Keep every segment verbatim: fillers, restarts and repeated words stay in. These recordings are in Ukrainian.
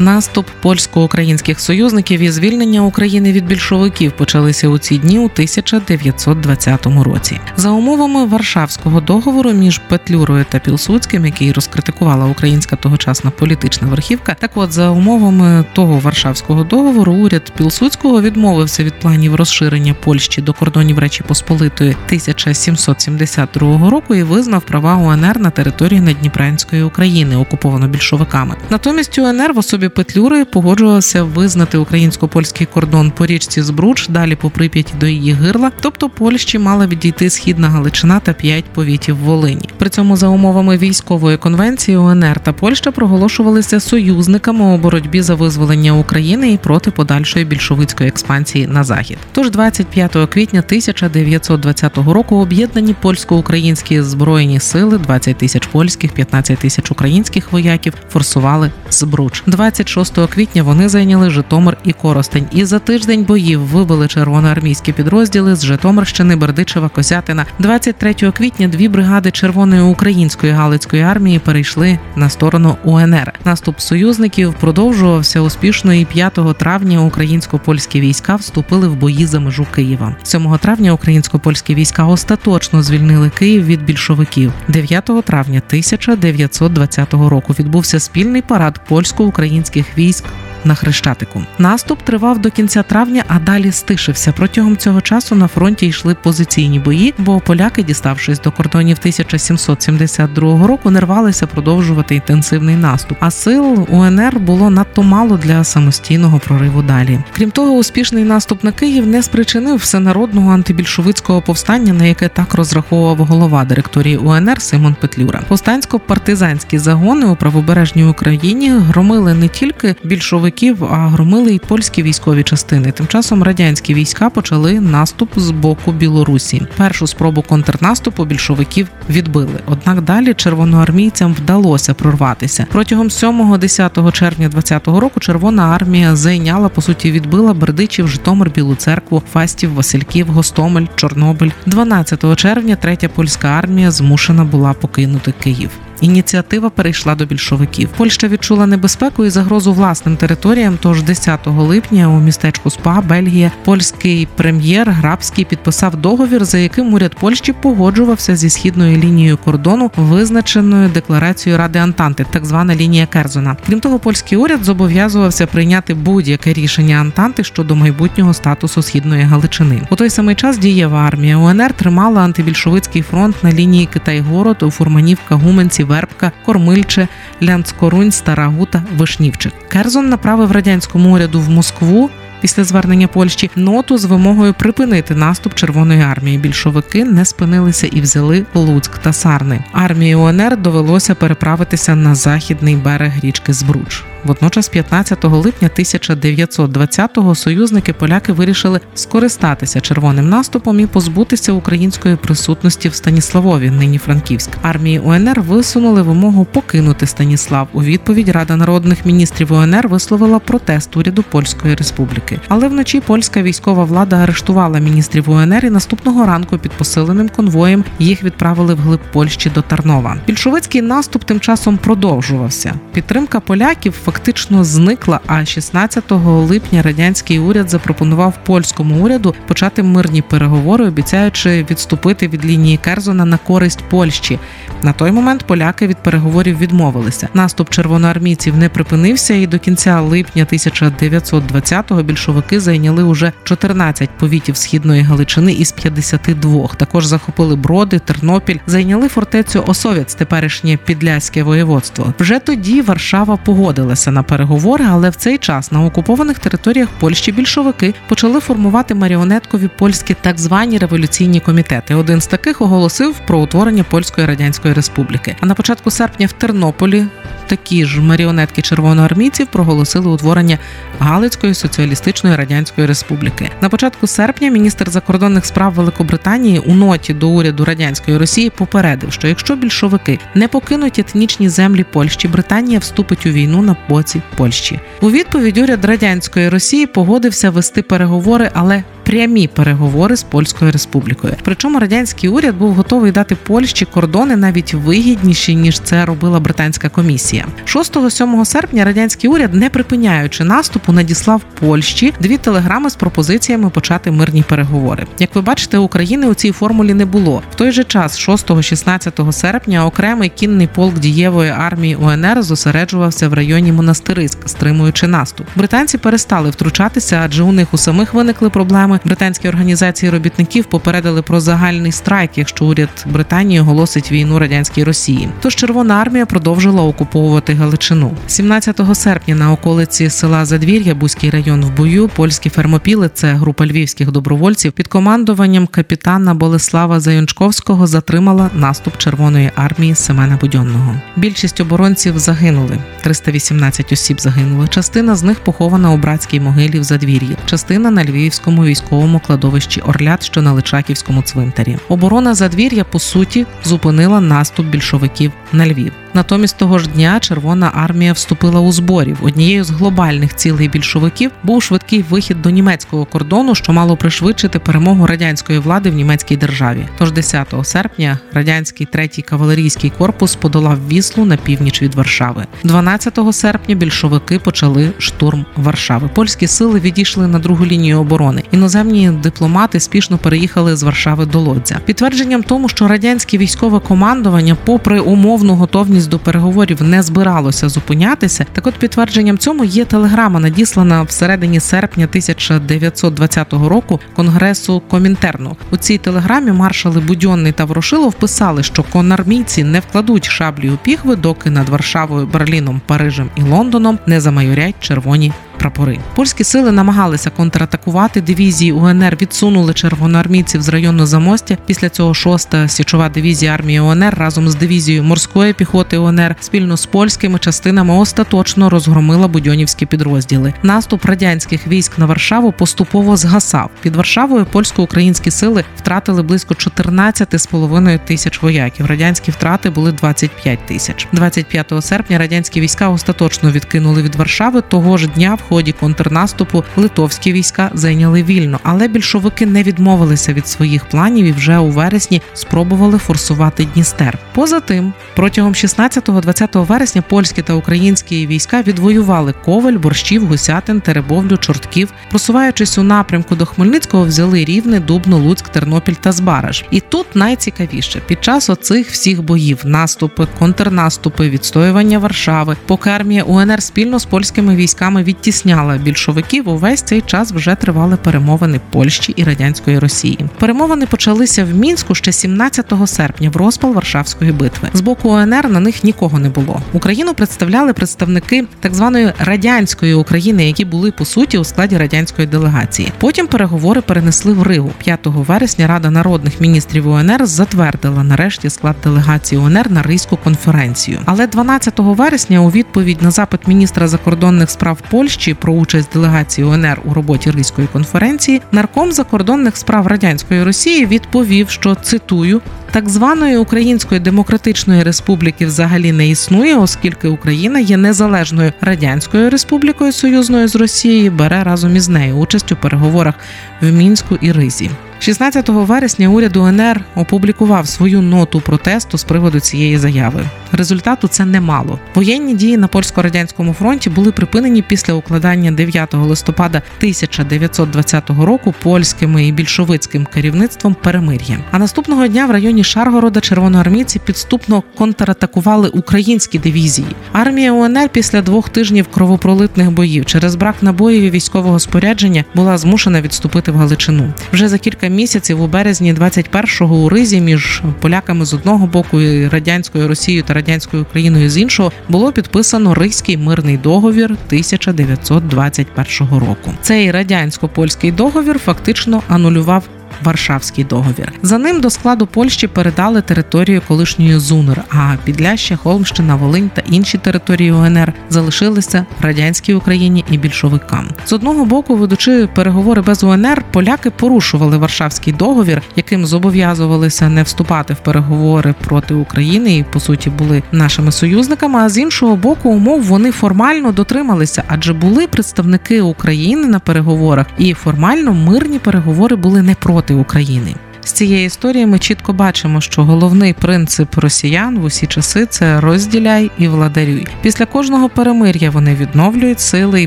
Наступ польсько-українських союзників і звільнення України від більшовиків почалися у ці дні у тисяча дев'ятсот двадцятому році. За умовами Варшавського договору між Петлюрою та Пілсудським, який розкритикувала українська тогочасна політична верхівка, так от за умовами того Варшавського договору уряд Пілсудського відмовився від планів розширення Польщі до кордонів Речі Посполитої тисяча сімсот сімдесят другого року і визнав права УНР на території Надніпрянської України, окуповано більшовиками. Натомість УНР в особі Петлюри погоджувався визнати українсько-польський кордон по річці Збруч, далі по Прип'яті до її гирла, тобто Польщі мала відійти Східна Галичина та п'ять повітів Волині. При цьому за умовами військової конвенції УНР та Польща проголошувалися союзниками у боротьбі за визволення України і проти подальшої більшовицької експансії на захід. Тож двадцять п'ятого квітня тисяча дев'ятсот двадцятого року об'єднані польсько-українські збройні сили, двадцять тисяч польських, п'ятнадцять тисяч українських вояків форсували Збруч. двадцять шостого квітня вони зайняли Житомир і Коростень. І за тиждень боїв вибили червоноармійські підрозділи з Житомирщини, Бердичева, Косятина. двадцять третього квітня дві бригади Червоної української Галицької армії перейшли на сторону УНР. Наступ союзників продовжувався успішно і п'ятого травня українсько-польські війська вступили в бої за межу Києва. сьомого травня українсько-польські війська остаточно звільнили Київ від більшовиків. дев'ятого травня тисяча дев'ятсот двадцятого року відбувся спільний парад польсько-українських українських військ на Хрещатику. Наступ тривав до кінця травня, а далі стишився. Протягом цього часу на фронті йшли позиційні бої, бо поляки, діставшись до кордонів тисяча сімсот сімдесят другого року, не рвалися продовжувати інтенсивний наступ, а сил УНР було надто мало для самостійного прориву далі. Крім того, успішний наступ на Київ не спричинив всенародного антибільшовицького повстання, на яке так розраховував голова директорії УНР Симон Петлюра. Повстансько-партизанські загони у правобережній Україні громили не тільки більшовиків, а громили й польські військові частини. Тим часом радянські війська почали наступ з боку Білорусі. Першу спробу контрнаступу більшовиків відбили. Однак далі червоноармійцям вдалося прорватися. Протягом сьомого-десятого червня двадцятого року Червона армія зайняла, по суті відбила Бердичів, Житомир, Білу Церкву, Фастів, Васильків, Гостомель, Чорнобиль. дванадцятого червня Третя польська армія змушена була покинути Київ. Ініціатива перейшла до більшовиків. Польща відчула небезпеку і загрозу власним територіям, тож десятого липня у містечку Спа, Бельгія, польський прем'єр Грабський підписав договір, за яким уряд Польщі погоджувався зі східною лінією кордону, визначеною декларацією Ради Антанти, так звана лінія Керзона. Крім того, польський уряд зобов'язувався прийняти будь-яке рішення Антанти щодо майбутнього статусу Східної Галичини. У той самий час дієва армія УНР тримала антибільшовицький фронт на лінії Китайгород, у Фурманів-Кагуменці, Вербка, Кормильче, Лянцкорунь, Стара Гута, Вишнівчик. Керзон направив радянському уряду в Москву після звернення Польщі ноту з вимогою припинити наступ Червоної армії. Більшовики не спинилися і взяли Луцьк та Сарни. Армії УНР довелося переправитися на західний берег річки Збруч. Водночас п'ятнадцятого липня тисяча дев'ятсот двадцятого союзники поляки вирішили скористатися червоним наступом і позбутися української присутності в Станіславові, нині Франківськ. Армії УНР висунули вимогу покинути Станіслав. У відповідь Рада народних міністрів УНР висловила протест уряду Польської Республіки. Але вночі польська військова влада арештувала міністрів УНР і наступного ранку під посиленим конвоєм їх відправили вглиб Польщі до Тарнова. Більшовицький наступ тим часом продовжувався. Підтримка поляків фактично зникла, а шістнадцятого липня радянський уряд запропонував польському уряду почати мирні переговори, обіцяючи відступити від лінії Керзона на користь Польщі. На той момент поляки від переговорів відмовилися. Наступ червоноармійців не припинився, і до кінця липня тисяча дев'ятсот двадцятого більшовики зайняли уже чотирнадцять повітів Східної Галичини із п'ятдесяти двох. Також захопили Броди, Тернопіль, зайняли фортецю Осовець, теперішнє Підляське воєводство. Вже тоді Варшава погодилася на переговори, але в цей час на окупованих територіях Польщі більшовики почали формувати маріонеткові польські так звані революційні комітети. Один з таких оголосив про утворення Польської Радянської Республіки. А на початку серпня в Тернополі такі ж маріонетки червоноармійців проголосили утворення Галицької соціалістичної Радянської Республіки. На початку серпня міністр закордонних справ Великобританії у ноті до уряду Радянської Росії попередив, що якщо більшовики не покинуть етнічні землі Польщі, Британія вступить у війну на боці Польщі. У відповідь уряд Радянської Росії погодився вести переговори, але прямі переговори з Польською Республікою. Причому радянський уряд був готовий дати Польщі кордони навіть вигідніші, ніж це робила британська комісія. шостого-сьомого серпня радянський уряд, не припиняючи наступу, надіслав Польщі дві телеграми з пропозиціями почати мирні переговори. Як ви бачите, України у цій формулі не було. В той же час шостого-шістнадцятого серпня окремий кінний полк дієвої армії УНР зосереджувався в районі Монастириськ, стримуючи наступ. Британці перестали втручатися, адже у них у самих виникли проблеми. Британські організації робітників попередили про загальний страйк, якщо уряд Британії оголосить війну радянській Росії. Тож Червона армія продовжила окуповувати Галичину. сімнадцятого серпня на околиці села Задвір'я, Бузький район, в бою польські фермопіли, це група львівських добровольців, під командуванням капітана Болеслава Зajączкowського затримала наступ Червоної армії Семена Будьонного. Більшість оборонців загинули. триста вісімнадцять осіб загинули. Частина з них похована у братській могилі в Задвір'ї, частина на Львівському військовому кладовищі Орлят, що на Личаківському цвинтарі. Оборона Задвір'я, по суті, зупинила наступ більшовиків на Львів. Натомість того ж дня Червона армія вступила у Зборів. Однією з глобальних цілей більшовиків був швидкий вихід до німецького кордону, що мало пришвидшити перемогу радянської влади в німецькій державі. Тож десятого серпня радянський третій кавалерійський корпус подолав Віслу на північ від Варшави. дванадцятого серпня більшовики почали штурм Варшави. Польські сили відійшли на другу лінію оборони. Іноземні дипломати спішно переїхали з Варшави до Лодзя. Підтвердженням тому, що радянське військове командування, попри умовну готовність до переговорів, не збиралося зупинятися, так от підтвердженням цьому є телеграма, надіслана всередині серпня тисяча дев'ятсот двадцятого року Конгресу Комінтерну. У цій телеграмі маршали Будьонний та Ворошилов писали, що конармійці не вкладуть шаблі у піхви, доки над Варшавою, Берліном, Парижем і Лондоном не замайорять червоні прапори. Польські сили намагалися контратакувати, дивізії УНР відсунули червоноармійців з району Замостя. Після цього шоста січова дивізія армії УНР разом з дивізією морської піхоти УНР спільно з польськими частинами остаточно розгромила будьонівські підрозділи. Наступ радянських військ на Варшаву поступово згасав. Під Варшавою польсько-українські сили втратили близько чотирнадцять з половиною тисяч вояків. Радянські втрати були двадцять п'ять тисяч. двадцять п'ятого серпня радянські війська остаточно відкинули від Варшави. Того ж дня в В ході контрнаступу литовські війська зайняли Вільно, але більшовики не відмовилися від своїх планів і вже у вересні спробували форсувати Дністер. Поза тим, протягом шістнадцятого-двадцятого вересня польські та українські війська відвоювали Ковель, Борщів, Гусятин, Теребовлю, Чортків. Просуваючись у напрямку до Хмельницького, взяли Рівне, Дубно, Луцьк, Тернопіль та Збараж. І тут найцікавіше. Під час оцих всіх боїв – наступи, контрнаступи, відстоювання Варшави, поки армія УНР спільно з польськими військами відтісняла більшовиків, увесь цей час вже тривали перемовини Польщі і радянської Росії. Перемовини почалися в Мінську ще сімнадцятого серпня, в розпал Варшавської битви. З боку УНР на них нікого не було. Україну представляли представники так званої радянської України, які були, по суті, у складі радянської делегації. Потім переговори перенесли в Ригу. п'ятого вересня Рада народних міністрів УНР затвердила нарешті склад делегації УНР на Ризьку конференцію. Але дванадцятого вересня у відповідь на запит міністра закордонних справ Польщі про участь делегації УНР у роботі Ризької конференції, нарком закордонних справ радянської Росії відповів, що, цитую, «так званої Української Демократичної Республіки взагалі не існує, оскільки Україна є незалежною Радянською Республікою, союзною з Росією, бере разом із нею участь у переговорах в Мінську і Ризі». шістнадцятого вересня уряд УНР опублікував свою ноту протесту з приводу цієї заяви. Результату це немало. Воєнні дії на польсько-радянському фронті були припинені після укладання дев'ятого листопада тисяча дев'ятсот двадцятого року польськими і більшовицьким керівництвом перемир'я. А наступного дня в районі Шаргорода червоноармійці підступно контратакували українські дивізії. Армія УНР після двох тижнів кровопролитних боїв через брак набоїв і військового спорядження була змушена відступити в Галичину. Вже за кілька місяців у березні двадцять першого у Ризі між поляками з одного боку і радянською Росією та радянською Україною з іншого було підписано Ризький мирний договір тисяча дев'ятсот двадцять першого року. Цей радянсько-польський договір фактично анулював Варшавський договір. За ним до складу Польщі передали територію колишньої ЗУНР, а Підляшшя, Холмщина, Волинь та інші території УНР залишилися радянській Україні і більшовикам. З одного боку, ведучи переговори без УНР, поляки порушували Варшавський договір, яким зобов'язувалися не вступати в переговори проти України і, по суті, були нашими союзниками, а з іншого боку, умов вони формально дотрималися, адже були представники України на переговорах, і формально мирні переговори були не проти України. З цієї історії ми чітко бачимо, що головний принцип росіян в усі часи – це «розділяй і владарюй». Після кожного перемир'я вони відновлюють сили і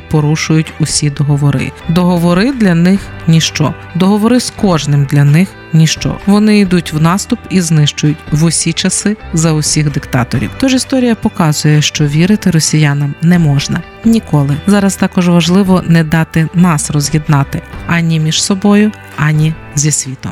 порушують усі договори. Договори для них – ніщо. Договори з кожним для них – ніщо. Вони йдуть в наступ і знищують в усі часи за усіх диктаторів. Тож історія показує, що вірити росіянам не можна. Ніколи. Зараз також важливо не дати нас роз'єднати ані між собою, ані зі світом.